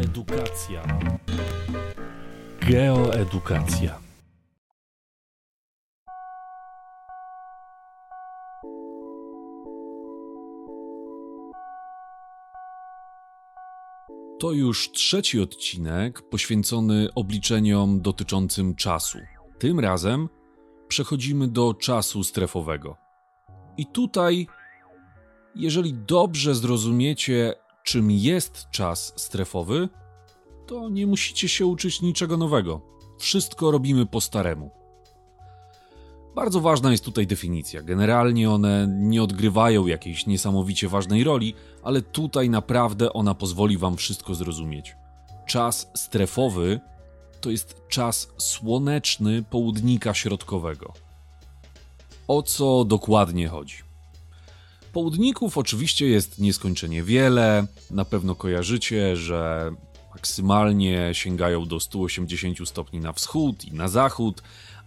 Edukacja. Geoedukacja. To już trzeci odcinek poświęcony obliczeniom dotyczącym czasu. Tym razem przechodzimy do czasu strefowego. I tutaj, jeżeli dobrze zrozumiecie, czym jest czas strefowy, to nie musicie się uczyć niczego nowego. Wszystko robimy po staremu. Bardzo ważna jest tutaj definicja. Generalnie one nie odgrywają jakiejś niesamowicie ważnej roli, ale tutaj naprawdę ona pozwoli wam wszystko zrozumieć. Czas strefowy to jest czas słoneczny południka środkowego. O co dokładnie chodzi? Południków oczywiście jest nieskończenie wiele. Na pewno kojarzycie, że maksymalnie sięgają do 180 stopni na wschód i na zachód,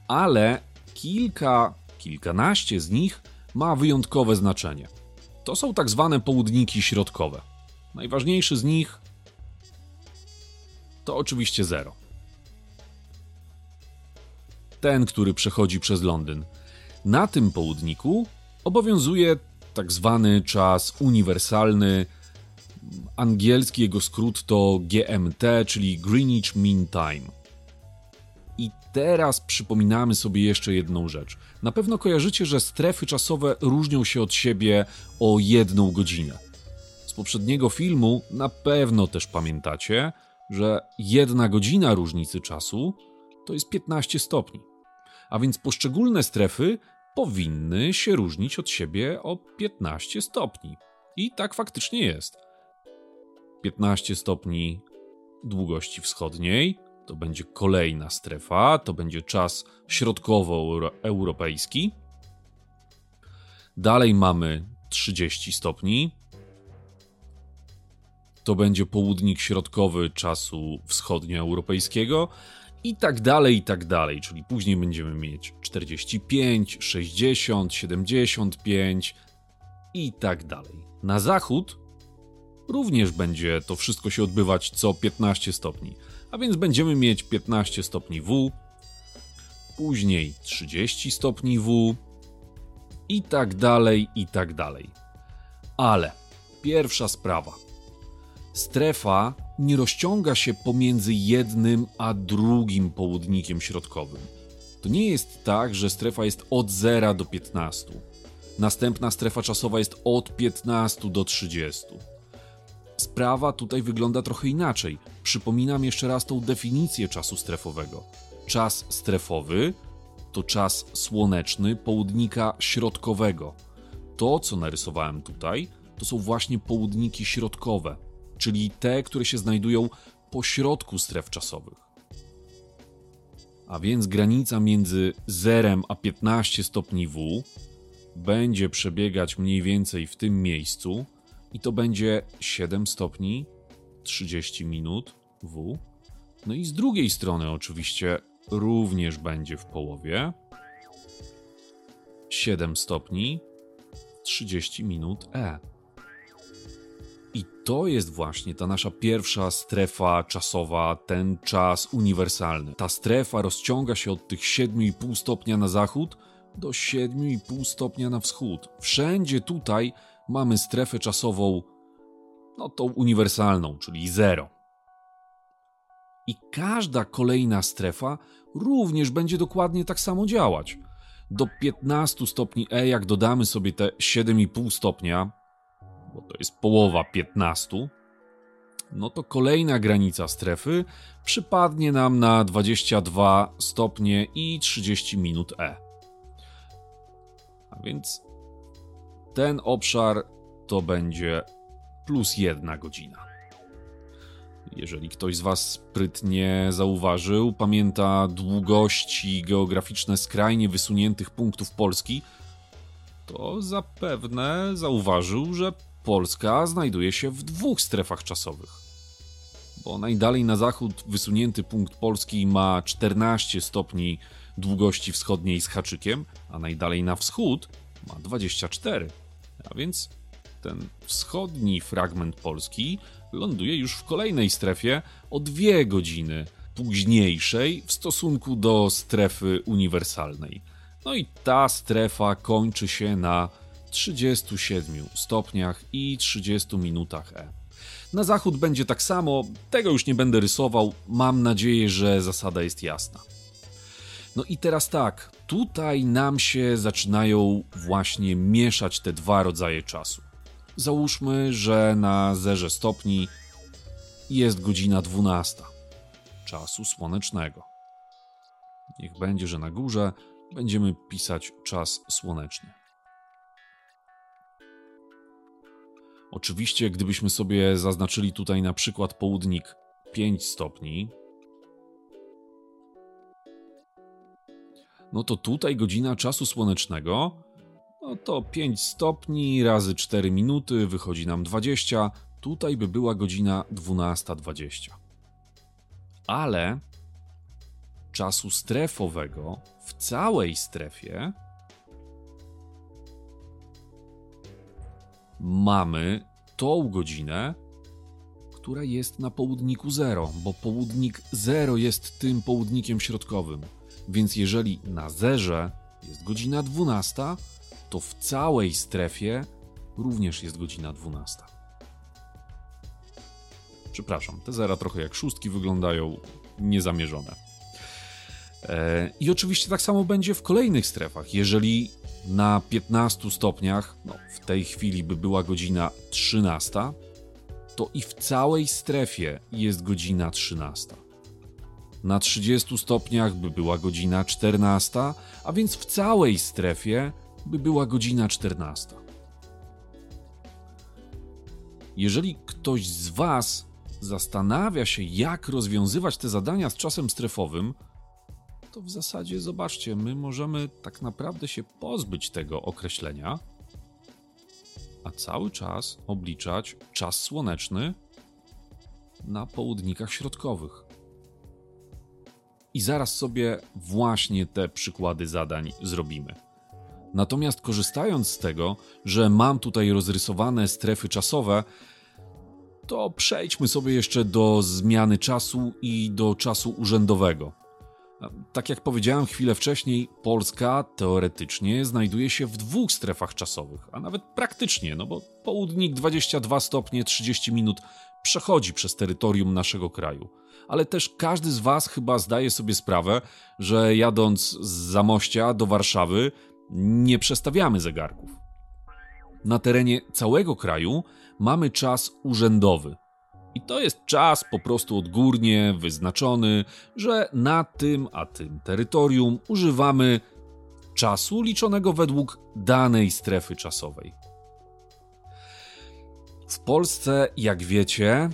ale kilkanaście z nich ma wyjątkowe znaczenie. To są tak zwane południki środkowe. Najważniejszy z nich to oczywiście 0. Ten, który przechodzi przez Londyn. Na tym południku obowiązuje tak zwany czas uniwersalny. Angielski jego skrót to GMT, czyli Greenwich Mean Time. I teraz przypominamy sobie jeszcze jedną rzecz. Na pewno kojarzycie, że strefy czasowe różnią się od siebie o 1 godzinę. Z poprzedniego filmu na pewno też pamiętacie, że 1 godzina różnicy czasu to jest 15 stopni. A więc poszczególne strefy powinny się różnić od siebie o 15 stopni. I tak faktycznie jest. 15 stopni długości wschodniej, to będzie kolejna strefa, to będzie czas środkowoeuropejski. Dalej mamy 30 stopni. To będzie południk środkowy czasu wschodnioeuropejskiego i tak dalej, czyli później będziemy mieć 45, 60, 75 i tak dalej. Na zachód również będzie to wszystko się odbywać co 15 stopni. A więc będziemy mieć 15 stopni W, później 30 stopni W i tak dalej, i tak dalej. Ale pierwsza sprawa. Strefa nie rozciąga się pomiędzy jednym a drugim południkiem środkowym. To nie jest tak, że strefa jest od 0 do 15. Następna strefa czasowa jest od 15 do 30. Sprawa tutaj wygląda trochę inaczej. Przypominam jeszcze raz tą definicję czasu strefowego. Czas strefowy to czas słoneczny południka środkowego. To, co narysowałem tutaj, to są właśnie południki środkowe, czyli te, które się znajdują pośrodku stref czasowych. A więc granica między 0 a 15 stopni W będzie przebiegać mniej więcej w tym miejscu, i to będzie 7 stopni, 30 minut W. No i z drugiej strony oczywiście również będzie w połowie 7 stopni, 30 minut E. I to jest właśnie ta nasza pierwsza strefa czasowa, ten czas uniwersalny. Ta strefa rozciąga się od tych 7,5 stopnia na zachód do 7,5 stopnia na wschód. Wszędzie tutaj mamy strefę czasową, no tą uniwersalną, czyli 0. I każda kolejna strefa również będzie dokładnie tak samo działać. Do 15 stopni E, jak dodamy sobie te 7,5 stopnia, bo to jest połowa 15, no to kolejna granica strefy przypadnie nam na 22 stopnie i 30 minut E. A więc ten obszar to będzie plus 1 godzina. Jeżeli ktoś z was sprytnie zauważył, pamięta długości geograficzne skrajnie wysuniętych punktów Polski, to zapewne zauważył, że Polska znajduje się w 2 strefach czasowych. Bo najdalej na zachód wysunięty punkt Polski ma 14 stopni długości wschodniej z haczykiem, a najdalej na wschód ma 24. A więc ten wschodni fragment Polski ląduje już w kolejnej strefie o 2 godziny późniejszej w stosunku do strefy uniwersalnej. No i ta strefa kończy się na 37 stopniach i 30 minutach E. Na zachód będzie tak samo, tego już nie będę rysował, mam nadzieję, że zasada jest jasna. No i teraz tak, tutaj nam się zaczynają właśnie mieszać te dwa rodzaje czasu. Załóżmy, że na zerze stopni jest godzina 12 czasu słonecznego. Niech będzie, że na górze będziemy pisać czas słoneczny. Oczywiście, gdybyśmy sobie zaznaczyli tutaj na przykład południk 5 stopni, no to tutaj godzina czasu słonecznego, no to 5 stopni razy 4 minuty wychodzi nam 20, tutaj by była godzina 12:20. Ale czasu strefowego w całej strefie mamy tą godzinę, która jest na południku 0, bo południk 0 jest tym południkiem środkowym. Więc jeżeli na zerze jest godzina 12, to w całej strefie również jest godzina 12. Przepraszam, te zera trochę jak szóstki wyglądają, niezamierzone. I oczywiście tak samo będzie w kolejnych strefach. Jeżeli na 15 stopniach, no w tej chwili by była godzina 13, to i w całej strefie jest godzina 13. Na 30 stopniach by była godzina 14, a więc w całej strefie by była godzina 14. Jeżeli ktoś z Was zastanawia się, jak rozwiązywać te zadania z czasem strefowym, to w zasadzie zobaczcie, my możemy tak naprawdę się pozbyć tego określenia, a cały czas obliczać czas słoneczny na południkach środkowych. I zaraz sobie właśnie te przykłady zadań zrobimy. Natomiast korzystając z tego, że mam tutaj rozrysowane strefy czasowe, to przejdźmy sobie jeszcze do zmiany czasu i do czasu urzędowego. Tak jak powiedziałem chwilę wcześniej, Polska teoretycznie znajduje się w 2 strefach czasowych, a nawet praktycznie, no bo południk 22 stopnie 30 minut przechodzi przez terytorium naszego kraju. Ale też każdy z Was chyba zdaje sobie sprawę, że jadąc z Zamościa do Warszawy nie przestawiamy zegarków. Na terenie całego kraju mamy czas urzędowy. I to jest czas po prostu odgórnie wyznaczony, że na tym a tym terytorium używamy czasu liczonego według danej strefy czasowej. W Polsce, jak wiecie,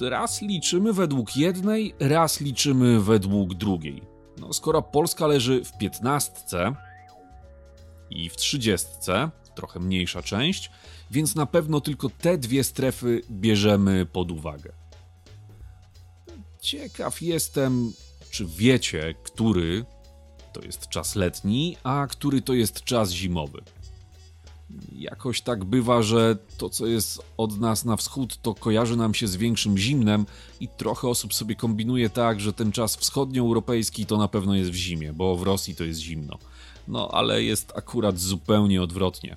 raz liczymy według jednej, raz liczymy według drugiej. No, skoro Polska leży w 15 i w 30, trochę mniejsza część, więc na pewno tylko te 2 strefy bierzemy pod uwagę. Ciekaw jestem, czy wiecie, który to jest czas letni, a który to jest czas zimowy. Jakoś tak bywa, że to, co jest od nas na wschód, to kojarzy nam się z większym zimnem i trochę osób sobie kombinuje tak, że ten czas wschodnioeuropejski to na pewno jest w zimie, bo w Rosji to jest zimno. No, ale jest akurat zupełnie odwrotnie.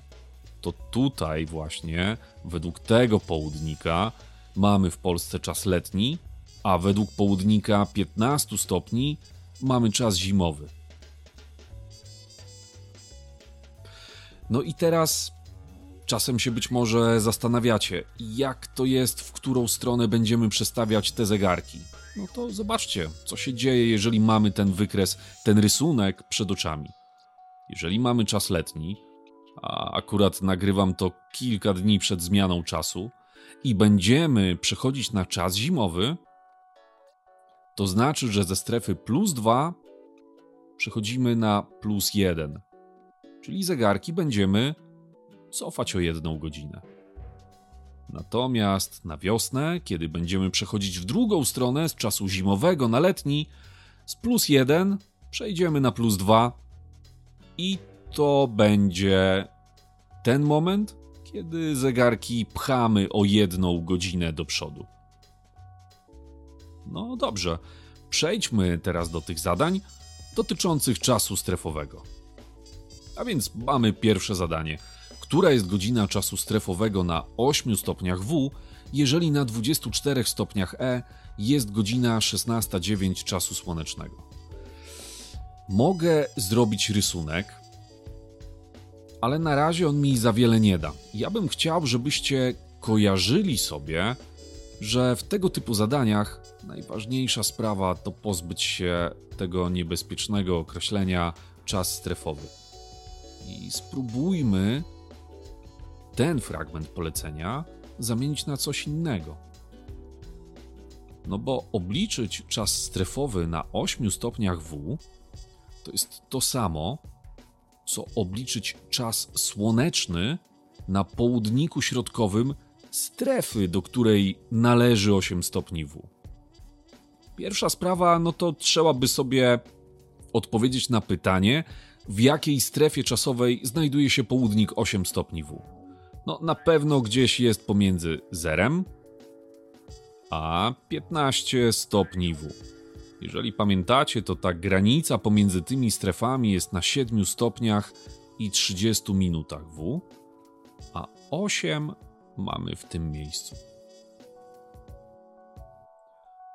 To tutaj właśnie, według tego południka, mamy w Polsce czas letni, a według południka 15 stopni mamy czas zimowy. No i teraz czasem się być może zastanawiacie, jak to jest, w którą stronę będziemy przestawiać te zegarki. No to zobaczcie, co się dzieje, jeżeli mamy ten wykres, ten rysunek przed oczami. Jeżeli mamy czas letni, a akurat nagrywam to kilka dni przed zmianą czasu i będziemy przechodzić na czas zimowy, to znaczy, że ze strefy +2 przechodzimy na +1. Czyli zegarki będziemy cofać o 1 godzinę. Natomiast na wiosnę, kiedy będziemy przechodzić w drugą stronę z czasu zimowego na letni, z +1 przejdziemy na +2 i to będzie ten moment, kiedy zegarki pchamy o 1 godzinę do przodu. No dobrze, przejdźmy teraz do tych zadań dotyczących czasu strefowego. A więc mamy pierwsze zadanie. Która jest godzina czasu strefowego na 8 stopniach W, jeżeli na 24 stopniach E jest godzina 16:09 czasu słonecznego? Mogę zrobić rysunek, ale na razie on mi za wiele nie da. Ja bym chciał, żebyście kojarzyli sobie, że w tego typu zadaniach najważniejsza sprawa to pozbyć się tego niebezpiecznego określenia czas strefowy. I spróbujmy ten fragment polecenia zamienić na coś innego. No bo obliczyć czas strefowy na 8 stopniach W to jest to samo, co obliczyć czas słoneczny na południku środkowym strefy, do której należy 8 stopni W. Pierwsza sprawa, no to trzeba by sobie odpowiedzieć na pytanie, w jakiej strefie czasowej znajduje się południk 8 stopni W. No na pewno gdzieś jest pomiędzy 0 a 15 stopni W. Jeżeli pamiętacie, to ta granica pomiędzy tymi strefami jest na 7 stopniach i 30 minutach W, a 8 mamy w tym miejscu.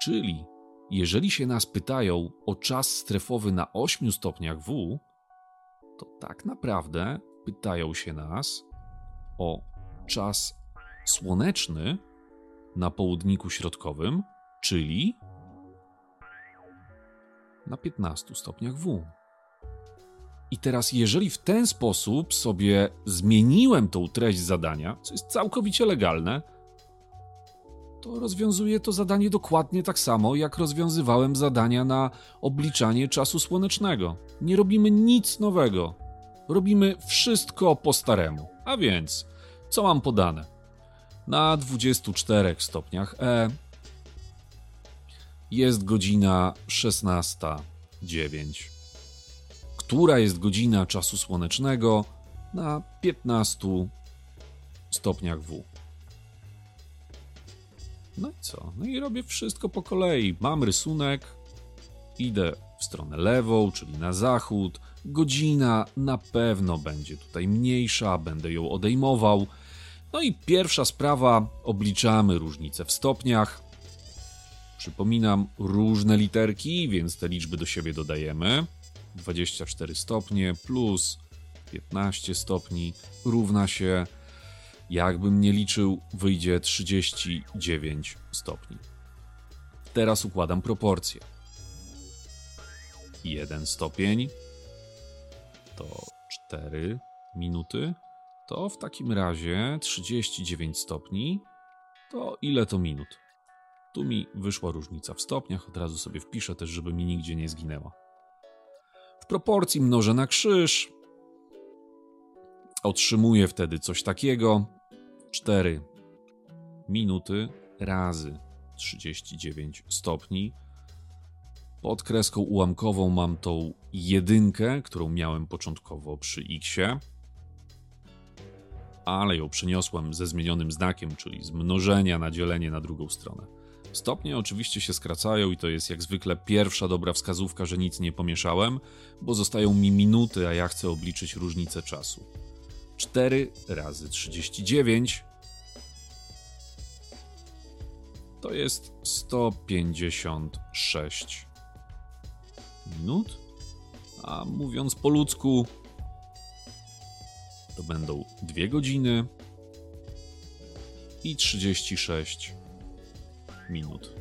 Czyli jeżeli się nas pytają o czas strefowy na 8 stopniach W, to tak naprawdę pytają się nas o czas słoneczny na południku środkowym, czyli na 15 stopniach W. I teraz jeżeli w ten sposób sobie zmieniłem tą treść zadania, co jest całkowicie legalne, to rozwiązuję to zadanie dokładnie tak samo, jak rozwiązywałem zadania na obliczanie czasu słonecznego. Nie robimy nic nowego. Robimy wszystko po staremu. A więc, co mam podane? Na 24 stopniach E jest godzina 16:09, która jest godzina czasu słonecznego na 15 stopniach W. No i co? No i robię wszystko po kolei. Mam rysunek, idę w stronę lewą, czyli na zachód. Godzina na pewno będzie tutaj mniejsza, będę ją odejmował. No i pierwsza sprawa, obliczamy różnicę w stopniach. Przypominam, różne literki, więc te liczby do siebie dodajemy. 24 stopnie plus 15 stopni równa się, jakbym nie liczył, wyjdzie 39 stopni. Teraz układam proporcje. 1 stopień to 4 minuty, to w takim razie 39 stopni to ile to minut? Tu mi wyszła różnica w stopniach, od razu sobie wpiszę też, żeby mi nigdzie nie zginęła. W proporcji mnożę na krzyż, otrzymuję wtedy coś takiego, 4 minuty razy 39 stopni. Pod kreską ułamkową mam tą jedynkę, którą miałem początkowo przy x-ie, ale ją przeniosłem ze zmienionym znakiem, czyli z mnożenia na dzielenie na drugą stronę. Stopnie oczywiście się skracają i to jest jak zwykle pierwsza dobra wskazówka, że nic nie pomieszałem, bo zostają mi minuty, a ja chcę obliczyć różnicę czasu. 4 razy 39 to jest 156 minut, a mówiąc po ludzku to będą 2 godziny i 36 minut.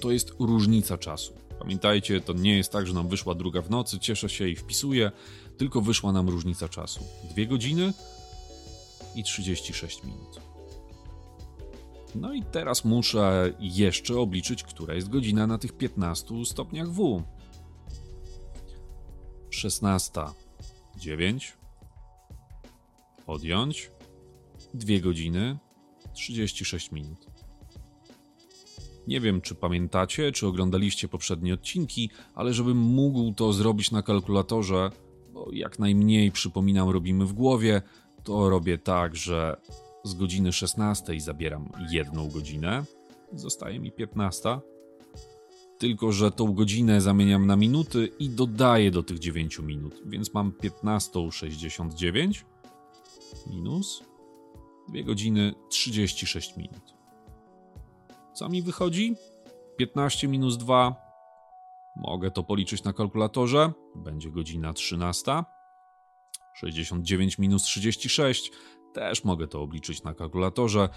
To jest różnica czasu. Pamiętajcie, to nie jest tak, że nam wyszła 2 w nocy, cieszę się i wpisuję, tylko wyszła nam różnica czasu. 2 godziny i 36 minut. No i teraz muszę jeszcze obliczyć, która jest godzina na tych 15 stopniach W. 16:09 odjąć 2 godziny 36 minut. Nie wiem, czy pamiętacie, czy oglądaliście poprzednie odcinki, ale żebym mógł to zrobić na kalkulatorze, bo jak najmniej, przypominam, robimy w głowie, to robię tak, że z godziny 16 zabieram jedną godzinę, zostaje mi 15, tylko że tą godzinę zamieniam na minuty i dodaję do tych 9 minut, więc mam 15:69 minus 2 godziny 36 minut. Co mi wychodzi? 15 minus 2, mogę to policzyć na kalkulatorze, będzie godzina 13. 69 minus 36, też mogę to obliczyć na kalkulatorze,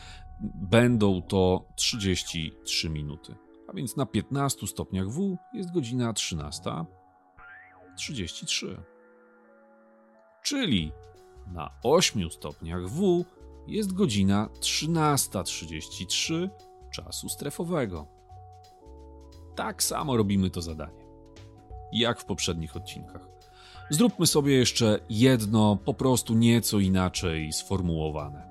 będą to 33 minuty. A więc na 15 stopniach W jest godzina 13:33. Czyli na 8 stopniach W jest godzina 13:33 czasu strefowego. Tak samo robimy to zadanie, jak w poprzednich odcinkach. Zróbmy sobie jeszcze jedno, po prostu nieco inaczej sformułowane.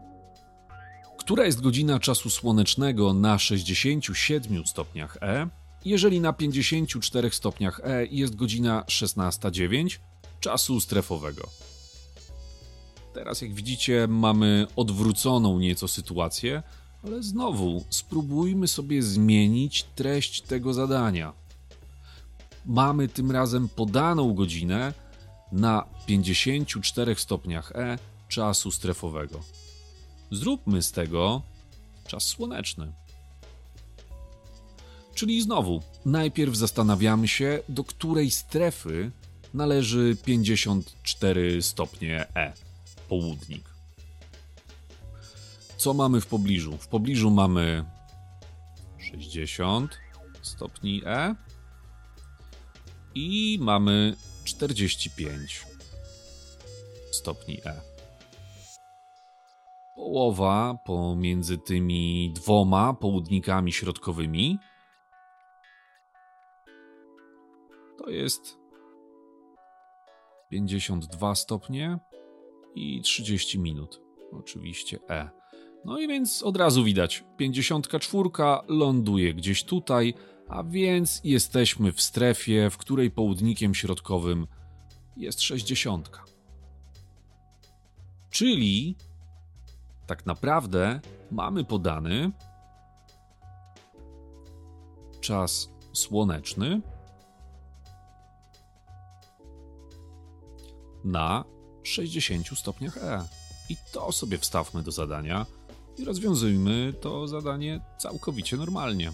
Która jest godzina czasu słonecznego na 67 stopniach E, jeżeli na 54 stopniach E jest godzina 16:09 czasu strefowego? Teraz, jak widzicie, mamy odwróconą nieco sytuację, ale znowu spróbujmy sobie zmienić treść tego zadania. Mamy tym razem podaną godzinę na 54 stopniach E czasu strefowego. Zróbmy z tego czas słoneczny. Czyli znowu, najpierw zastanawiamy się, do której strefy należy 54 stopnie E, południk. Co mamy w pobliżu? W pobliżu mamy 60 stopni E i mamy 45 stopni E. Połowa pomiędzy tymi dwoma południkami środkowymi to jest 52 stopnie i 30 minut. Oczywiście E. No i więc od razu widać, 54 ląduje gdzieś tutaj, a więc jesteśmy w strefie, w której południkiem środkowym jest 60. Czyli tak naprawdę mamy podany czas słoneczny na 60 stopniach E. I to sobie wstawmy do zadania i rozwiązujmy to zadanie całkowicie normalnie.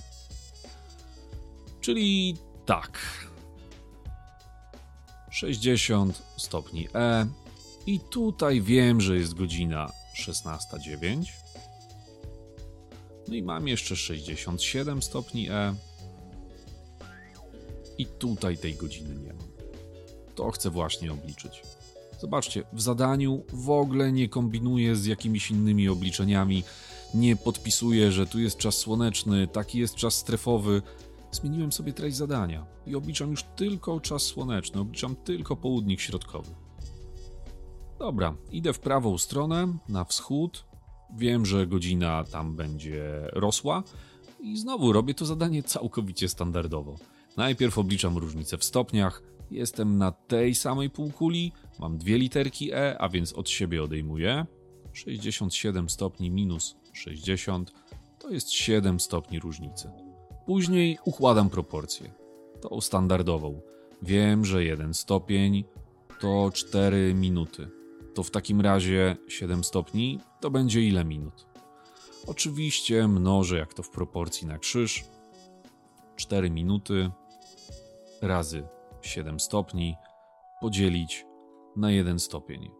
Czyli tak, 60 stopni E i tutaj wiem, że jest godzina 16:09. No i mam jeszcze 67 stopni E i tutaj tej godziny nie mam. To chcę właśnie obliczyć. Zobaczcie, w zadaniu w ogóle nie kombinuję z jakimiś innymi obliczeniami, nie podpisuję, że tu jest czas słoneczny, taki jest czas strefowy. Zmieniłem sobie treść zadania i obliczam już tylko czas słoneczny, obliczam tylko południk środkowy. Dobra, idę w prawą stronę, na wschód, wiem, że godzina tam będzie rosła i znowu robię to zadanie całkowicie standardowo. Najpierw obliczam różnicę w stopniach, jestem na tej samej półkuli, mam dwie literki E, a więc od siebie odejmuję. 67 stopni minus 60 to jest 7 stopni różnicy. Później układam proporcje, tą standardową. Wiem, że 1 stopień to 4 minuty. To w takim razie 7 stopni to będzie ile minut? Oczywiście mnożę jak to w proporcji na krzyż. 4 minuty razy 7 stopni podzielić na 1 stopień.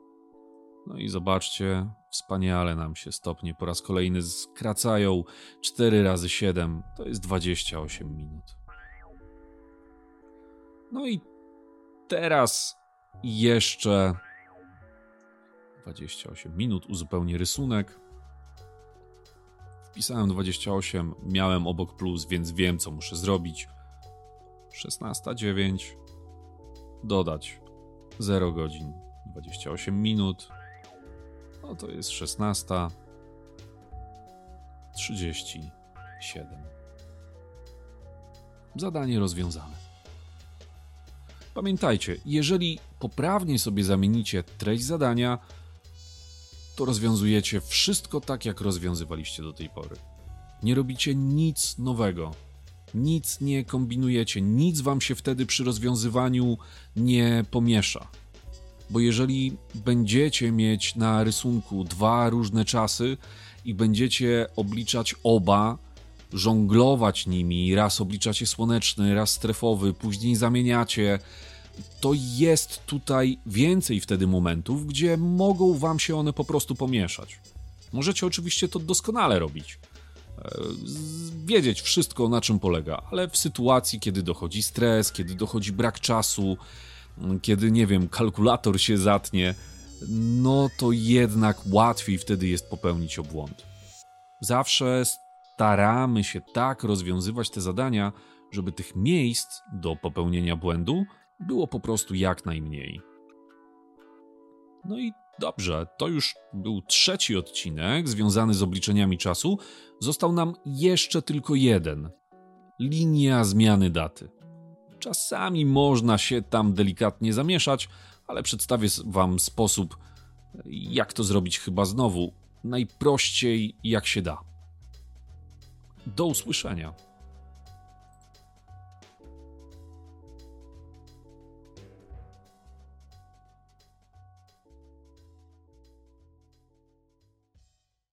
No i zobaczcie, wspaniale nam się stopnie po raz kolejny skracają. 4 razy 7 to jest 28 minut. No i teraz jeszcze 28 minut, uzupełnię rysunek. Wpisałem 28, miałem obok plus, więc wiem, co muszę zrobić. 16:09 dodać 0 godzin 28 minut. No to jest 16:37. Zadanie rozwiązane. Pamiętajcie, jeżeli poprawnie sobie zamienicie treść zadania, to rozwiązujecie wszystko tak, jak rozwiązywaliście do tej pory. Nie robicie nic nowego, nic nie kombinujecie, nic wam się wtedy przy rozwiązywaniu nie pomiesza. Bo jeżeli będziecie mieć na rysunku dwa różne czasy i będziecie obliczać oba, żonglować nimi, raz obliczacie słoneczny, raz strefowy, później zamieniacie, to jest tutaj więcej wtedy momentów, gdzie mogą wam się one po prostu pomieszać. Możecie oczywiście to doskonale robić, wiedzieć wszystko, na czym polega, ale w sytuacji, kiedy dochodzi stres, kiedy dochodzi brak czasu, kiedy, nie wiem, kalkulator się zatnie, no to jednak łatwiej wtedy jest popełnić obłąd. Zawsze staramy się tak rozwiązywać te zadania, żeby tych miejsc do popełnienia błędu było po prostu jak najmniej. No i dobrze, to już był trzeci odcinek związany z obliczeniami czasu. Został nam jeszcze tylko jeden. Linia zmiany daty. Czasami można się tam delikatnie zamieszać, ale przedstawię wam sposób, jak to zrobić chyba znowu. Najprościej jak się da. Do usłyszenia.